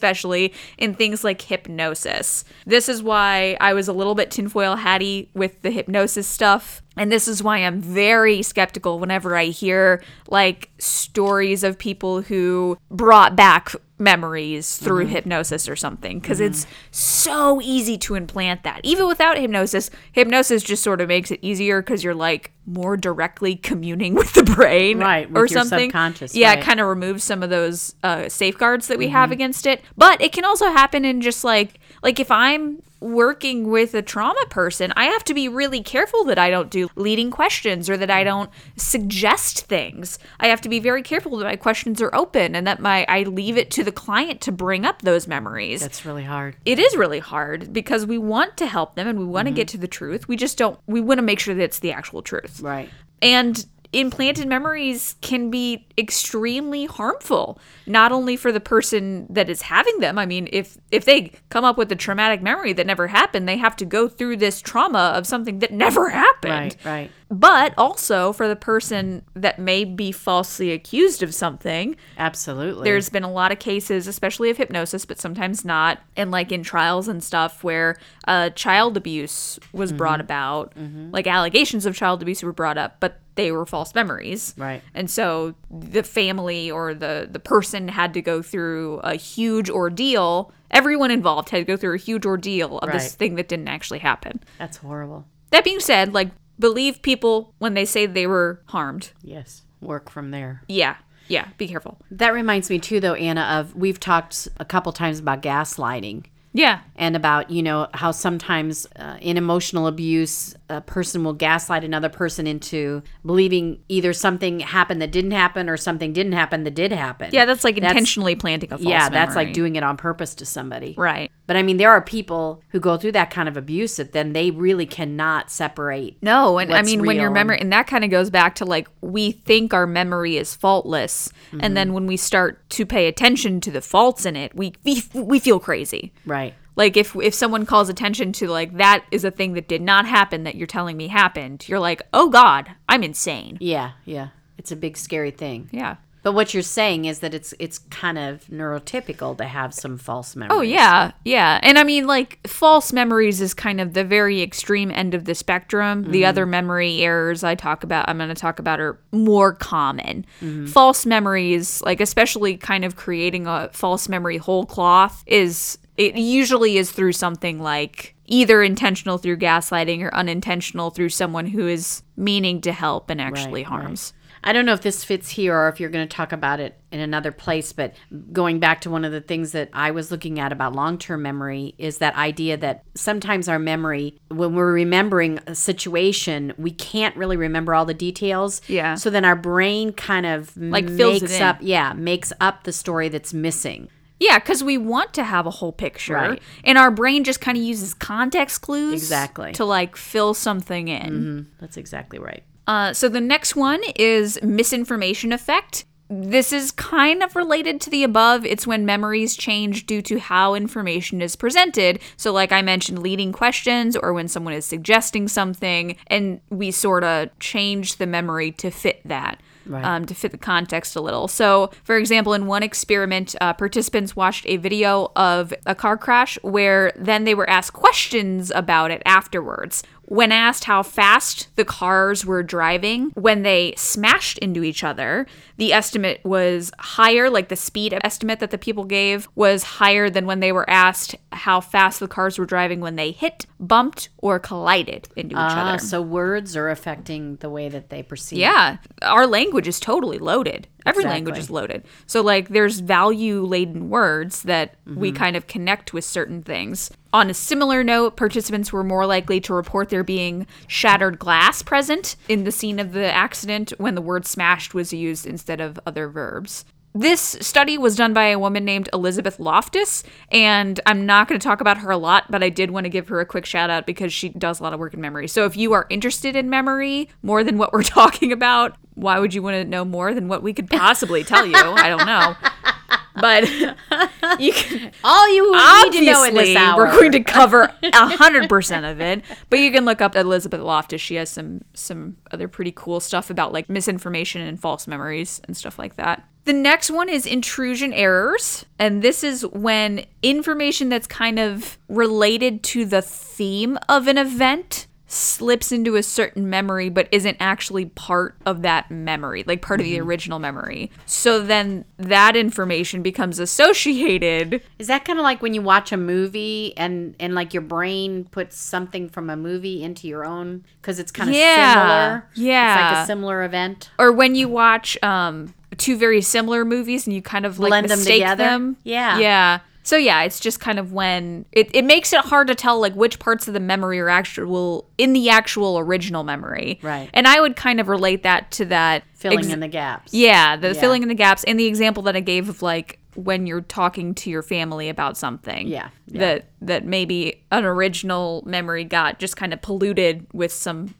in things like hypnosis. This is why I was a little bit tinfoil hatty with the hypnosis stuff. And this is why I'm very skeptical whenever I hear like stories of people who brought back memories through hypnosis or something, because it's so easy to implant that. Even without hypnosis just sort of makes it easier because you're like more directly communing with the brain, right, or something. Subconscious, yeah, right. It kind of removes some of those safeguards that we have against it. But it can also happen in just like if I'm working with a trauma person, I have to be really careful that I don't do leading questions or that I don't suggest things. I have to be very careful that my questions are open and that I leave it to the client to bring up those memories. That's really hard. It is really hard because we want to help them and we want to get to the truth. We want to make sure that it's the actual truth. Right. And implanted memories can be extremely harmful, not only for the person that is having them. I mean, if they come up with a traumatic memory that never happened, they have to go through this trauma of something that never happened. Right. But also for the person that may be falsely accused of something. Absolutely. There's been a lot of cases, especially of hypnosis, but sometimes not, and like in trials and stuff where child abuse was brought about, like allegations of child abuse were brought up, but they were false memories. Right. And so the family or the person had to go through a huge ordeal. Everyone involved had to go through a huge ordeal of this thing that didn't actually happen. That's horrible. That being said, like, believe people when they say they were harmed. Yes. Work from there. Yeah. Yeah. Be careful. That reminds me too, though, Anna, of we've talked a couple times about gaslighting. Yeah. And about, you know, how sometimes in emotional abuse, a person will gaslight another person into believing either something happened that didn't happen or something didn't happen that did happen. Yeah, that's like intentionally planting a false memory. Yeah, that's like doing it on purpose to somebody. Right. But I mean, there are people who go through that kind of abuse that then they really cannot separate. No, and I mean, when your memory, and that kind of goes back to like, we think our memory is faultless. Mm-hmm. And then when we start to pay attention to the faults in it, we feel crazy. Right. Right. Like if someone calls attention to like, that is a thing that did not happen that you're telling me happened, you're like, oh God, I'm insane. Yeah, yeah. It's a big scary thing. Yeah. But what you're saying is that it's kind of neurotypical to have some false memories. Oh, yeah, yeah. And I mean, like, false memories is kind of the very extreme end of the spectrum. Mm-hmm. The other memory errors I'm going to talk about are more common. Mm-hmm. False memories, like especially kind of creating a false memory whole cloth, it usually is through something like either intentional through gaslighting or unintentional through someone who is meaning to help and actually harms. Right. I don't know if this fits here or if you're going to talk about it in another place, but going back to one of the things that I was looking at about long-term memory is that idea that sometimes our memory, when we're remembering a situation, we can't really remember all the details. Yeah. So then our brain kind of like makes up the story that's missing. Yeah, because we want to have a whole picture. Right. And our brain just kind of uses context clues to like fill something in. Mm-hmm. That's exactly right. So the next one is misinformation effect. This is kind of related to the above. It's when memories change due to how information is presented. So like I mentioned, leading questions or when someone is suggesting something and we sort of change the memory to fit that. Right. To fit the context a little. So, for example, in one experiment, participants watched a video of a car crash where then they were asked questions about it afterwards. When asked how fast the cars were driving when they smashed into each other, the estimate was higher, like the speed estimate that the people gave was higher than when they were asked how fast the cars were driving when they hit, bumped, or collided into each other. So words are affecting the way that they perceive. Yeah. Our language is totally loaded. Every language is loaded. So, like, there's value-laden words that we kind of connect with certain things. On a similar note, participants were more likely to report there being shattered glass present in the scene of the accident when the word smashed was used instead of other verbs. This study was done by a woman named Elizabeth Loftus, and I'm not going to talk about her a lot, but I did want to give her a quick shout out because she does a lot of work in memory. So if you are interested in memory more than what we're talking about, why would you want to know more than what we could possibly tell you? I don't know. But you can, all you need to know in this hour. We're going to cover 100% of it. But you can look up Elizabeth Loftus. She has some other pretty cool stuff about like misinformation and false memories and stuff like that. The next one is intrusion errors. And this is when information that's kind of related to the theme of an event slips into a certain memory but isn't actually part of that memory, like part of the original memory. So then that information becomes associated. Is that kind of like when you watch a movie and like your brain puts something from a movie into your own because it's kind of similar? Yeah. It's like a similar event. Or when you watch two very similar movies and you kind of like blend mistake them. Yeah. Yeah. So yeah, it's just kind of when it makes it hard to tell like which parts of the memory are actual in the actual original memory. Right. And I would kind of relate that to that filling in the gaps. Yeah, filling in the gaps and the example that I gave of like when you're talking to your family about something. Yeah. That maybe an original memory got just kind of polluted with some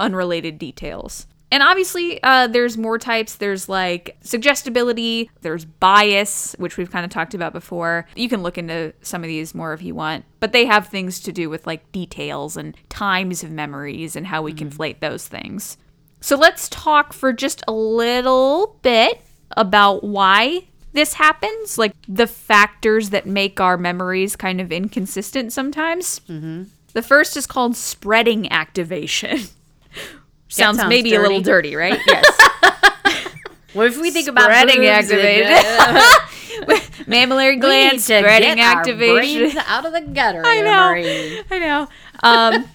unrelated details. And obviously, there's more types. There's like suggestibility, there's bias, which we've kind of talked about before. You can look into some of these more if you want, but they have things to do with like details and times of memories and how we conflate those things. So let's talk for just a little bit about why this happens, like the factors that make our memories kind of inconsistent sometimes. The first is called spreading activation. Sounds maybe dirty. A little dirty, right? Yes. What if we think about spreading activation? Mammillary glands, spreading activation. Our brains out of the gutter. I know.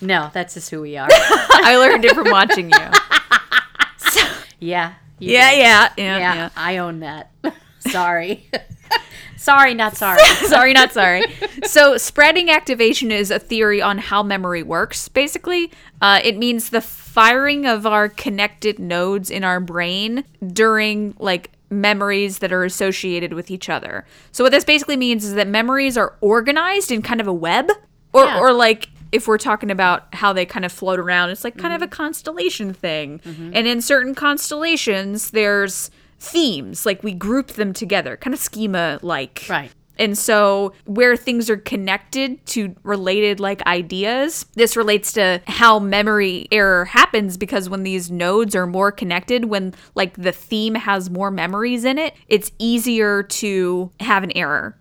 No, that's just who we are. I learned it from watching you. So, yeah. I own that. Sorry. Sorry, not sorry. Sorry, not sorry. So spreading activation is a theory on how memory works, basically. It means the firing of our connected nodes in our brain during, like, memories that are associated with each other. So what this basically means is that memories are organized in kind of a web or like, if we're talking about how they kind of float around, it's like kind of a constellation thing. And in certain constellations, there's themes, like we group them together, kind of schema like. Right. And so where things are connected to related like ideas, this relates to how memory error happens because when these nodes are more connected, when like the theme has more memories in it, it's easier to have an error.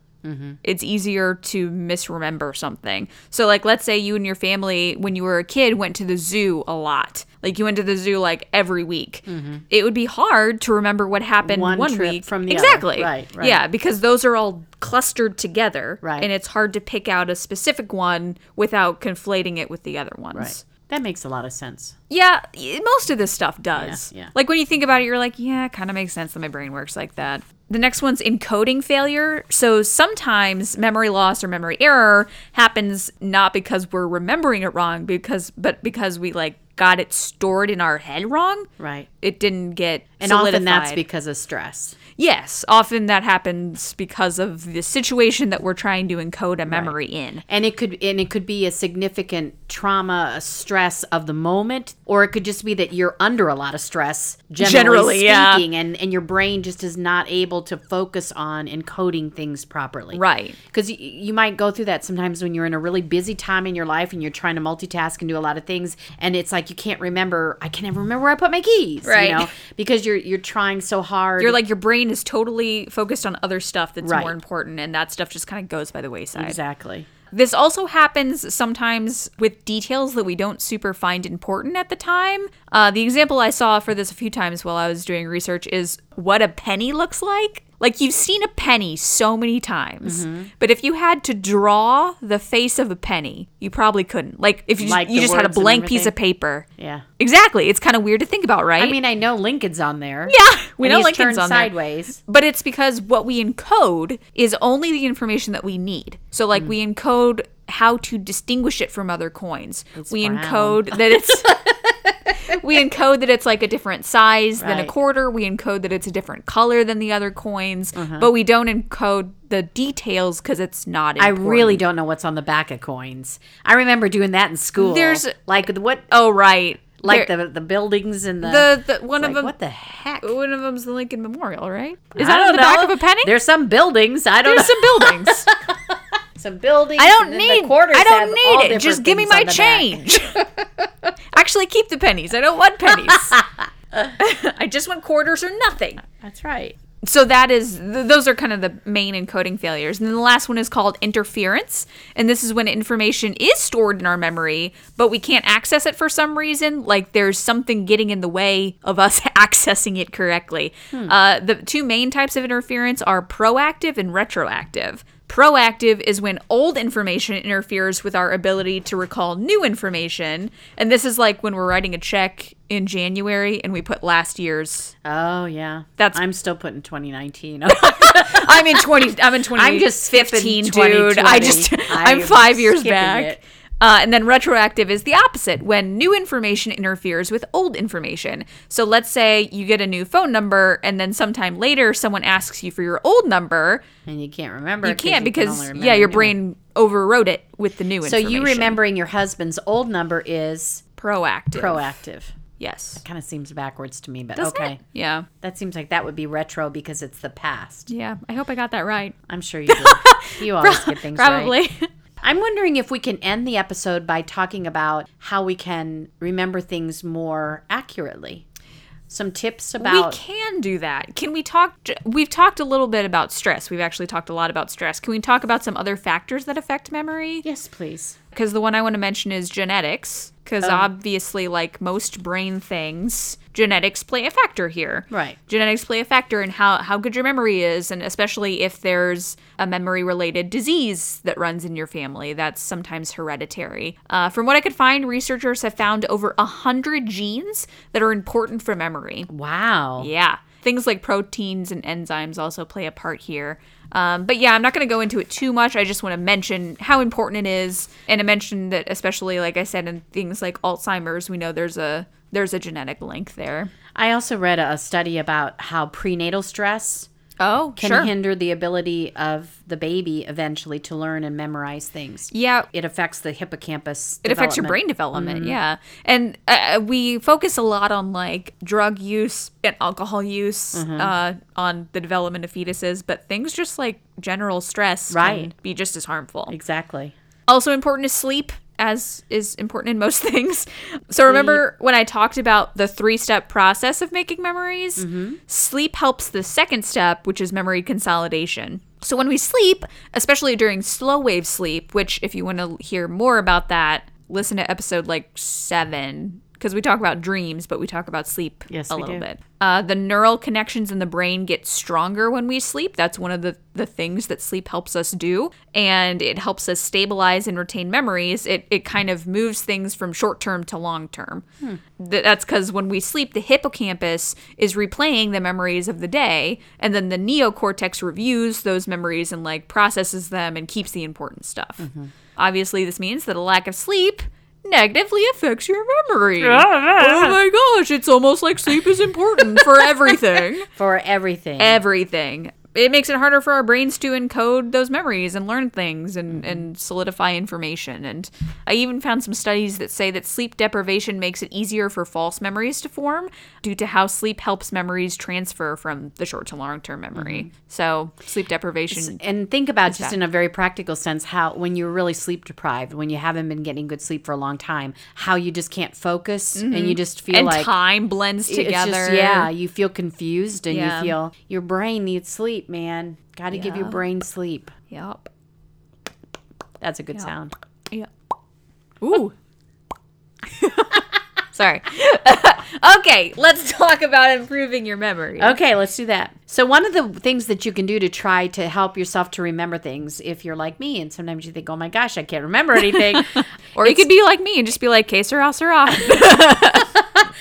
It's easier to misremember something. So like, let's say you and your family, when you were a kid, went to the zoo a lot. Like you went to the zoo like every week. It would be hard to remember what happened one trip week from the other. Right. Yeah, because those are all clustered together. Right. And it's hard to pick out a specific one without conflating it with the other ones. Right. That makes a lot of sense. Yeah, most of this stuff does. Yeah. Like when you think about it, you're like, yeah, it kind of makes sense that my brain works like that. The next one's encoding failure. So sometimes memory loss or memory error happens not because we're remembering it wrong, but because we like got it stored in our head wrong. Right. It didn't get solidified. And often that's because of stress. Yes, often that happens because of the situation that we're trying to encode a memory in. And it could be a significant trauma, a stress of the moment, or it could just be that you're under a lot of stress, generally speaking, and your brain just is not able to focus on encoding things properly. Right. Because you might go through that sometimes when you're in a really busy time in your life and you're trying to multitask and do a lot of things, and it's like you can't remember, I can't ever remember where I put my keys, right? You know, because you're trying so hard. You're like, your brain is totally focused on other stuff that's more important, and that stuff just kind of goes by the wayside. Exactly. This also happens sometimes with details that we don't super find important at the time. The example I saw for this a few times while I was doing research is what a penny looks like. Like, you've seen a penny so many times, but if you had to draw the face of a penny, you probably couldn't. Like, if you just had a blank piece of paper. Yeah. Exactly. It's kind of weird to think about, right? I mean, I know Lincoln's on there. Yeah. We know Lincoln's on there. He's turned sideways. But it's because what we encode is only the information that we need. So, like, we encode how to distinguish it from other coins. We encode that it's like a different size than a quarter. We encode that it's a different color than the other coins, but we don't encode the details because it's not important. I really don't know what's on the back of coins. I remember doing that in school. There's like what? Oh, right. Like the buildings and the one of them. What the heck? One of them's the Lincoln Memorial, right? Is that on the back of a penny? There's some buildings. There's some buildings. Some buildings. I don't need it. Just give me my change. Actually, keep the pennies. I don't want pennies. I just want quarters or nothing. That's right. So that is, those are kind of the main encoding failures. And then the last one is called interference. And this is when information is stored in our memory, but we can't access it for some reason. Like, there's something getting in the way of us accessing it correctly. The two main types of interference are proactive and retroactive. Proactive is when old information interferes with our ability to recall new information. And this is like when we're writing a check in January and we put last year's. Oh, yeah. I'm still putting 2019. I'm just 15, dude. I'm 5 years back. And then retroactive is the opposite, when new information interferes with old information. So let's say you get a new phone number, and then sometime later someone asks you for your old number. And you can't remember it. You can't because your brain overrode it with the new information. So you remembering your husband's old number is? Proactive. Yes. It kind of seems backwards to me, but doesn't okay. It? Yeah. That seems like that would be retro because it's the past. Yeah. I hope I got that right. I'm sure you did. You always get things right. Probably. I'm wondering if we can end the episode by talking about how we can remember things more accurately. Some tips about... We can do that. Can we talk... We've talked a little bit about stress. We've actually talked a lot about stress. Can we talk about some other factors that affect memory? Yes, please. Because the one I want to mention is genetics. Because obviously, like most brain things, genetics play a factor here. Right. Genetics play a factor in how good your memory is, and especially if there's a memory-related disease that runs in your family that's sometimes hereditary. From what I could find, researchers have found over 100 genes that are important for memory. Wow. Yeah. Things like proteins and enzymes also play a part here. But yeah, I'm not going to go into it too much. I just want to mention how important it is. And I mentioned that especially, like I said, in things like Alzheimer's, we know there's a genetic link there. I also read a study about how prenatal stress can hinder the ability of the baby eventually to learn and memorize things. Yeah. It affects the hippocampus. It affects your brain development, yeah. And we focus a lot on like drug use and alcohol use on the development of fetuses, but things just like general stress can be just as harmful. Exactly. Also important is sleep, as is important in most things. So remember when I talked about the 3-step process of making memories? Sleep helps the second step, which is memory consolidation. So when we sleep, especially during slow wave sleep, which if you want to hear more about that, listen to episode like 7, because we talk about dreams, but we talk about sleep a little bit. The neural connections in the brain get stronger when we sleep. That's one of the things that sleep helps us do. And it helps us stabilize and retain memories. It kind of moves things from short-term to long-term. That's because when we sleep, the hippocampus is replaying the memories of the day. And then the neocortex reviews those memories and like processes them and keeps the important stuff. Obviously, this means that a lack of sleep negatively affects your memory. Oh my gosh, it's almost like sleep is important for everything. For everything. Everything. It makes it harder for our brains to encode those memories and learn things and solidify information. And I even found some studies that say that sleep deprivation makes it easier for false memories to form due to how sleep helps memories transfer from the short to long-term memory. Mm-hmm. So sleep deprivation. And think about just in a very practical sense how when you're really sleep deprived, when you haven't been getting good sleep for a long time, how you just can't focus and you just feel and like. And time blends together. Just, yeah, you feel confused and you feel your brain needs sleep. Man, gotta give your brain sleep. Yep. That's a good sound. Yep. Ooh. Sorry. Okay, let's talk about improving your memory. Okay, let's do that. So one of the things that you can do to try to help yourself to remember things, if you're like me, and sometimes you think, oh my gosh, I can't remember anything. Or you could be like me and just be like, que sera, sera.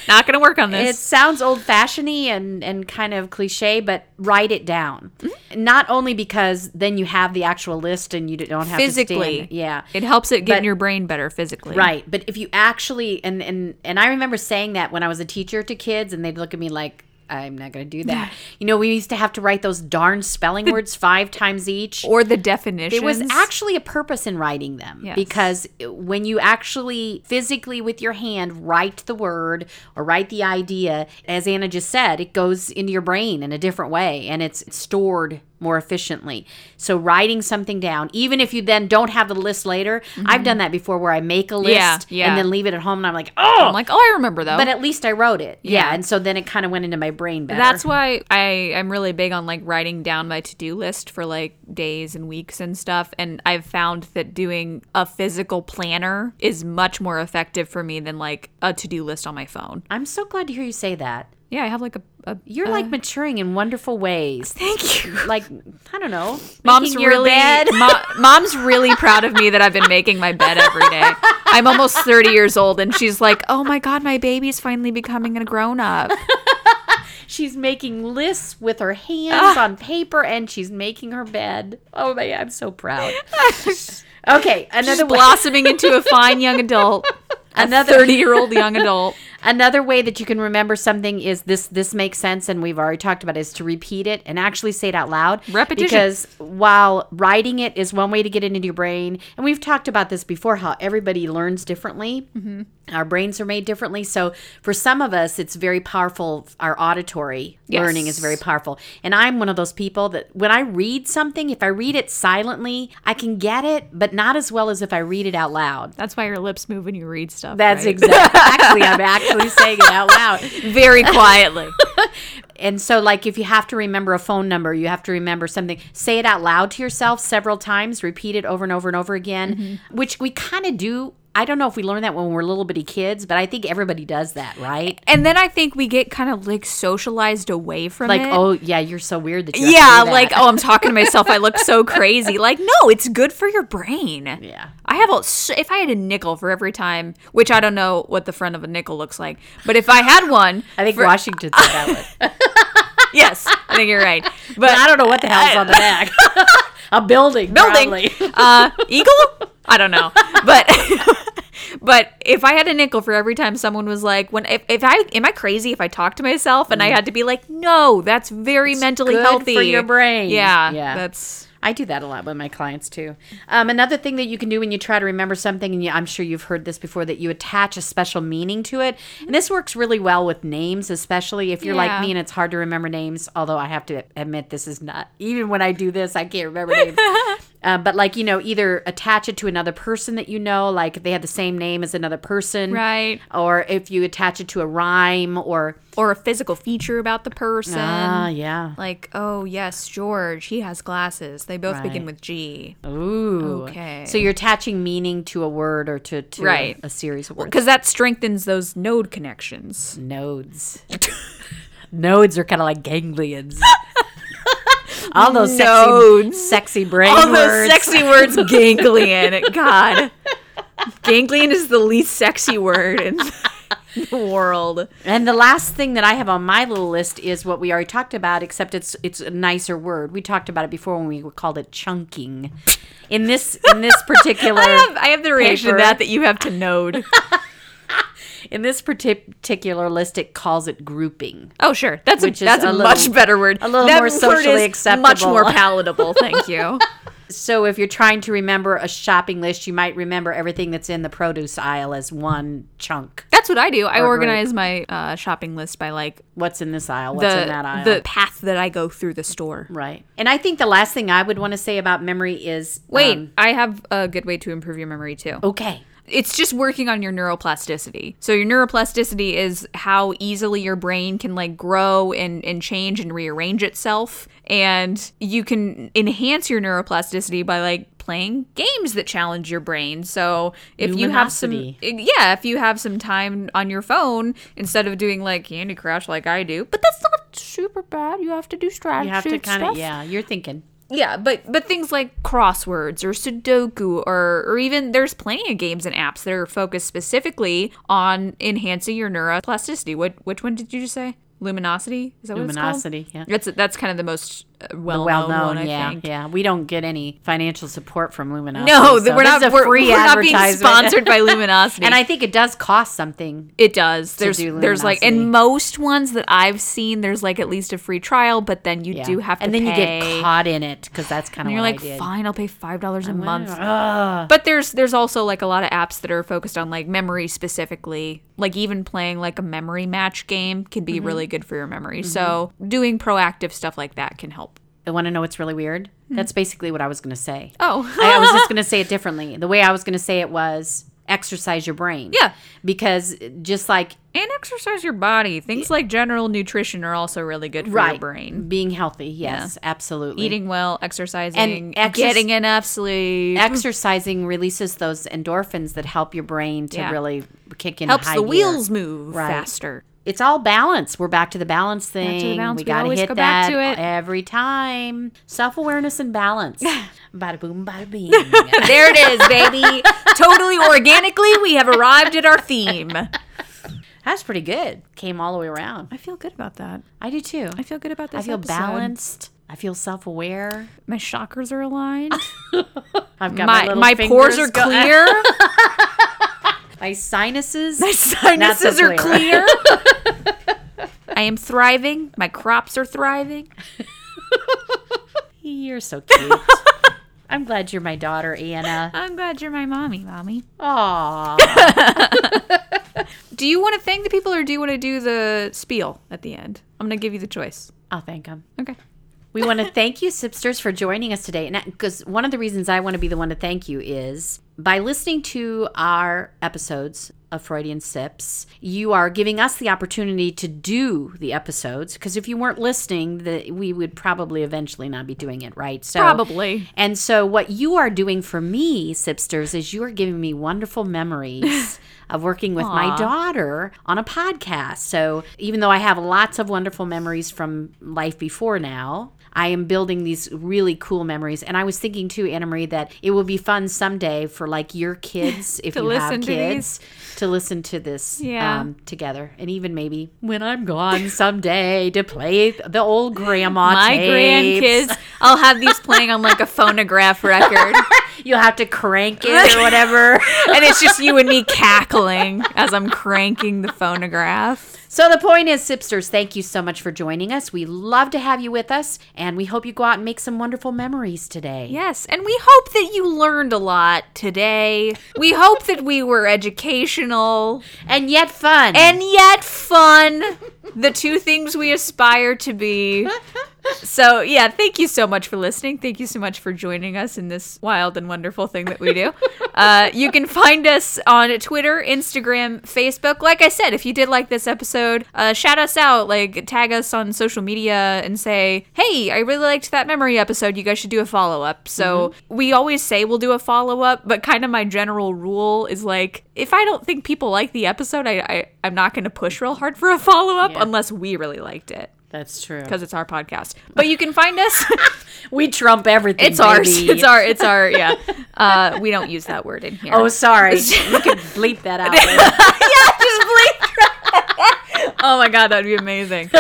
Not going to work on this. It sounds old-fashioned-y and kind of cliche, but write it down. Mm-hmm. Not only because then you have the actual list and you don't have physically, to stand. Yeah. It helps it get in your brain better physically. Right. But if you actually – and I remember saying that when I was a teacher to kids, and they'd look at me like, I'm not going to do that. You know, we used to have to write those darn spelling words 5 times each. Or the definitions. There was actually a purpose in writing them. Yes. Because when you actually physically with your hand write the word or write the idea, as Anna just said, it goes into your brain in a different way and it's stored more efficiently. So writing something down, even if you then don't have the list later, I've done that before where I make a list and then leave it at home and I'm like, oh, I remember though. But at least I wrote it. Yeah. And so then it kind of went into my brain better. That's why I'm really big on like writing down my to-do list for like days and weeks and stuff. And I've found that doing a physical planner is much more effective for me than like a to-do list on my phone. I'm so glad to hear you say that. Yeah, I have like a you're like maturing in wonderful ways. Thank you. Like, I don't know. Mom's really proud of me that I've been making my bed every day. I'm almost 30 years old and she's like, oh my God, my baby's finally becoming a grown up. She's making lists with her hands on paper and she's making her bed. Oh my God, I'm so proud. Okay, another blossoming into a fine young adult. Another 30-year-old young adult. Another way that you can remember something is this makes sense, and we've already talked about it, is to repeat it and actually say it out loud. Repetition. Because while writing it is one way to get it into your brain, and we've talked about this before, how everybody learns differently. Mm-hmm. Our brains are made differently. So for some of us, it's very powerful. Our auditory learning is very powerful. And I'm one of those people that when I read something, if I read it silently, I can get it, but not as well as if I read it out loud. That's why your lips move when you read stuff. That's right? Exactly. I'm actually saying it out loud. Very quietly. And so like if you have to remember a phone number, you have to remember something, say it out loud to yourself several times, repeat it over and over and over again, which we kind of do. I don't know if we learn that when we're little bitty kids, but I think everybody does that, right? And then I think we get kind of like socialized away from it. Like, oh, yeah, you're so weird that you have to do that. Like, oh, I'm talking to myself. I look so crazy. Like, no, it's good for your brain. Yeah. If I had a nickel for every time, which I don't know what the front of a nickel looks like, but if I had one. I think Washington said that one. Yes, I think you're right. But I don't know what the hell's on the back. A building. Eagle? I don't know. But if I had a nickel for every time someone was like, am I crazy if I talk to myself? And I had to be like, no, that's it's mentally healthy. Good for your brain. Yeah. I do that a lot with my clients too. Another thing that you can do when you try to remember something, and I'm sure you've heard this before, that you attach a special meaning to it. And this works really well with names, especially if you're like me and it's hard to remember names. Although I have to admit this is not, even when I do this, I can't remember names. But like, you know, either attach it to another person that you know, like if they have the same name as another person. Right. Or if you attach it to a rhyme or a physical feature about the person. Ah, yeah. Like, oh, yes, George, he has glasses. They both begin with G. Ooh. Okay. So you're attaching meaning to a word or to a series of words. Because that strengthens those node connections. Nodes. Nodes are kind of like ganglions. All those sexy brain words. All those sexy words. Ganglion. God. Ganglion is the least sexy word. the world. And the last thing that I have on my little list is what we already talked about, except it's a nicer word. We talked about it before when we called it chunking. In this particular I have the reaction to that you have to node. In this particular list, it calls it grouping. Oh, sure. That's a much better word. A little more socially acceptable. Much more palatable. Thank you. So if you're trying to remember a shopping list, you might remember everything that's in the produce aisle as one chunk. That's what I do. I organize my shopping list by like... what's in this aisle? What's in that aisle? The path that I go through the store. Right. And I think the last thing I would want to say about memory is... wait, I have a good way to improve your memory too. Okay. It's just working on your neuroplasticity. So your neuroplasticity is how easily your brain can like grow and change and rearrange itself. And you can enhance your neuroplasticity by like playing games that challenge your brain. So if Luminosity. If you have some time on your phone instead of doing like Candy Crush like I do, but that's not super bad. You have to do strategy. You have to kind of, you're thinking. Yeah, but things like crosswords or Sudoku or even there's plenty of games and apps that are focused specifically on enhancing your neuroplasticity. Which one did you just say? Luminosity? Is that what it's called? Luminosity, yeah. That's kind of the most well-known one, I think. Yeah, we don't get any financial support from Luminosity. No, so we're not being sponsored by Luminosity. And I think it does cost something. It does. There's like, and most ones that I've seen, there's like at least a free trial, but then you do have to pay. And then you get caught in it, because that's kind of what I did. You're like, fine, I'll pay $5 a month. But there's also like a lot of apps that are focused on like memory specifically. Like even playing like a memory match game can be really good for your memory. Mm-hmm. So doing proactive stuff like that can help. I want to know what's really weird. That's basically what I was going to say. Oh. I was just going to say it differently. The way I was going to say it was exercise your brain. Yeah. Because just like... and exercise your body. Things like general nutrition are also really good for your brain. Being healthy, yes, absolutely. Eating well, exercising, and getting enough sleep. Exercising releases those endorphins that help your brain to really kick in. Helps high gear. Wheels move faster. It's all balance. We're back to the balance thing. Back to the balance. We got to hit go that back to it. Every time. Self-awareness and balance. Bada boom, bada bing. There it is, baby. Totally organically, we have arrived at our theme. That's pretty good. Came all the way around. I feel good about that. I do too. I feel good about this episode. Balanced. I feel self-aware. My chakras are aligned. I've got my pores are clear. My sinuses are clear. I am thriving. My crops are thriving. You're so cute. I'm glad you're my daughter, Anna. I'm glad you're my mommy. Aww. Do you want to thank the people or do you want to do the spiel at the end? I'm going to give you the choice. I'll thank them. Okay. We want to thank you, Sipsters, for joining us today. And because one of the reasons I want to be the one to thank you is by listening to our episodes of Freudian Sips, you are giving us the opportunity to do the episodes. Because if you weren't listening, we would probably eventually not be doing it, right? So, probably. And so what you are doing for me, Sipsters, is you are giving me wonderful memories of working with my daughter on a podcast. So even though I have lots of wonderful memories from life before now, I am building these really cool memories. And I was thinking too, Anna Marie, that it will be fun someday for like your kids, if you have kids, to listen to this together. And even maybe when I'm gone someday to play the old grandma tapes. My grandkids, I'll have these playing on like a phonograph record. You'll have to crank it or whatever. And it's just you and me cackling as I'm cranking the phonograph. So the point is, Sipsters, thank you so much for joining us. We love to have you with us, and we hope you go out and make some wonderful memories today. Yes, and we hope that you learned a lot today. We hope that we were educational. And yet fun. The two things we aspire to be. So, yeah, thank you so much for listening. Thank you so much for joining us in this wild and wonderful thing that we do. You can find us on Twitter, Instagram, Facebook. Like I said, if you did like this episode, shout us out, like tag us on social media and say, hey, I really liked that memory episode. You guys should do a follow-up. So we always say we'll do a follow-up, but kind of my general rule is like, if I don't think people like the episode, I'm not going to push real hard for a follow-up unless we really liked it. That's true. Because it's our podcast. But you can find us. We trump everything. It's ours. Baby. It's our, yeah. We don't use that word in here. Oh, sorry. You can bleep that out. Yeah, just bleep. Oh my God, that'd be amazing.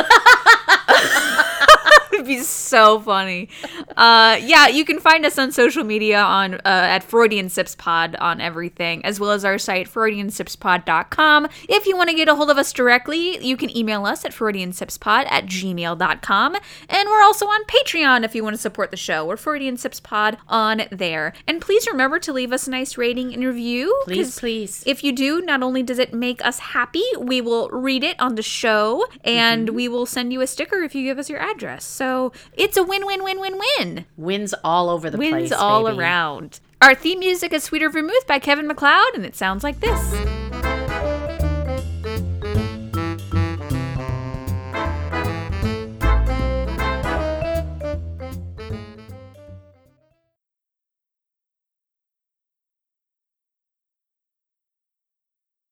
It'd be so funny. Yeah, you can find us on social media on at Freudian Slips Pod on everything, as well as our site freudianslipspod.com. If you want to get a hold of us directly, you can email us at freudianslipspod@gmail.com, and we're also on Patreon if you want to support the show. We're Freudian Slips Pod on there, and please remember to leave us a nice rating and review. Please. If you do, not only does it make us happy, we will read it on the show, and we will send you a sticker if you give us your address. So it's a win-win-win-win-win. Wins all over the place, baby. Wins all around. Our theme music is Sweeter Vermouth by Kevin MacLeod, and it sounds like this.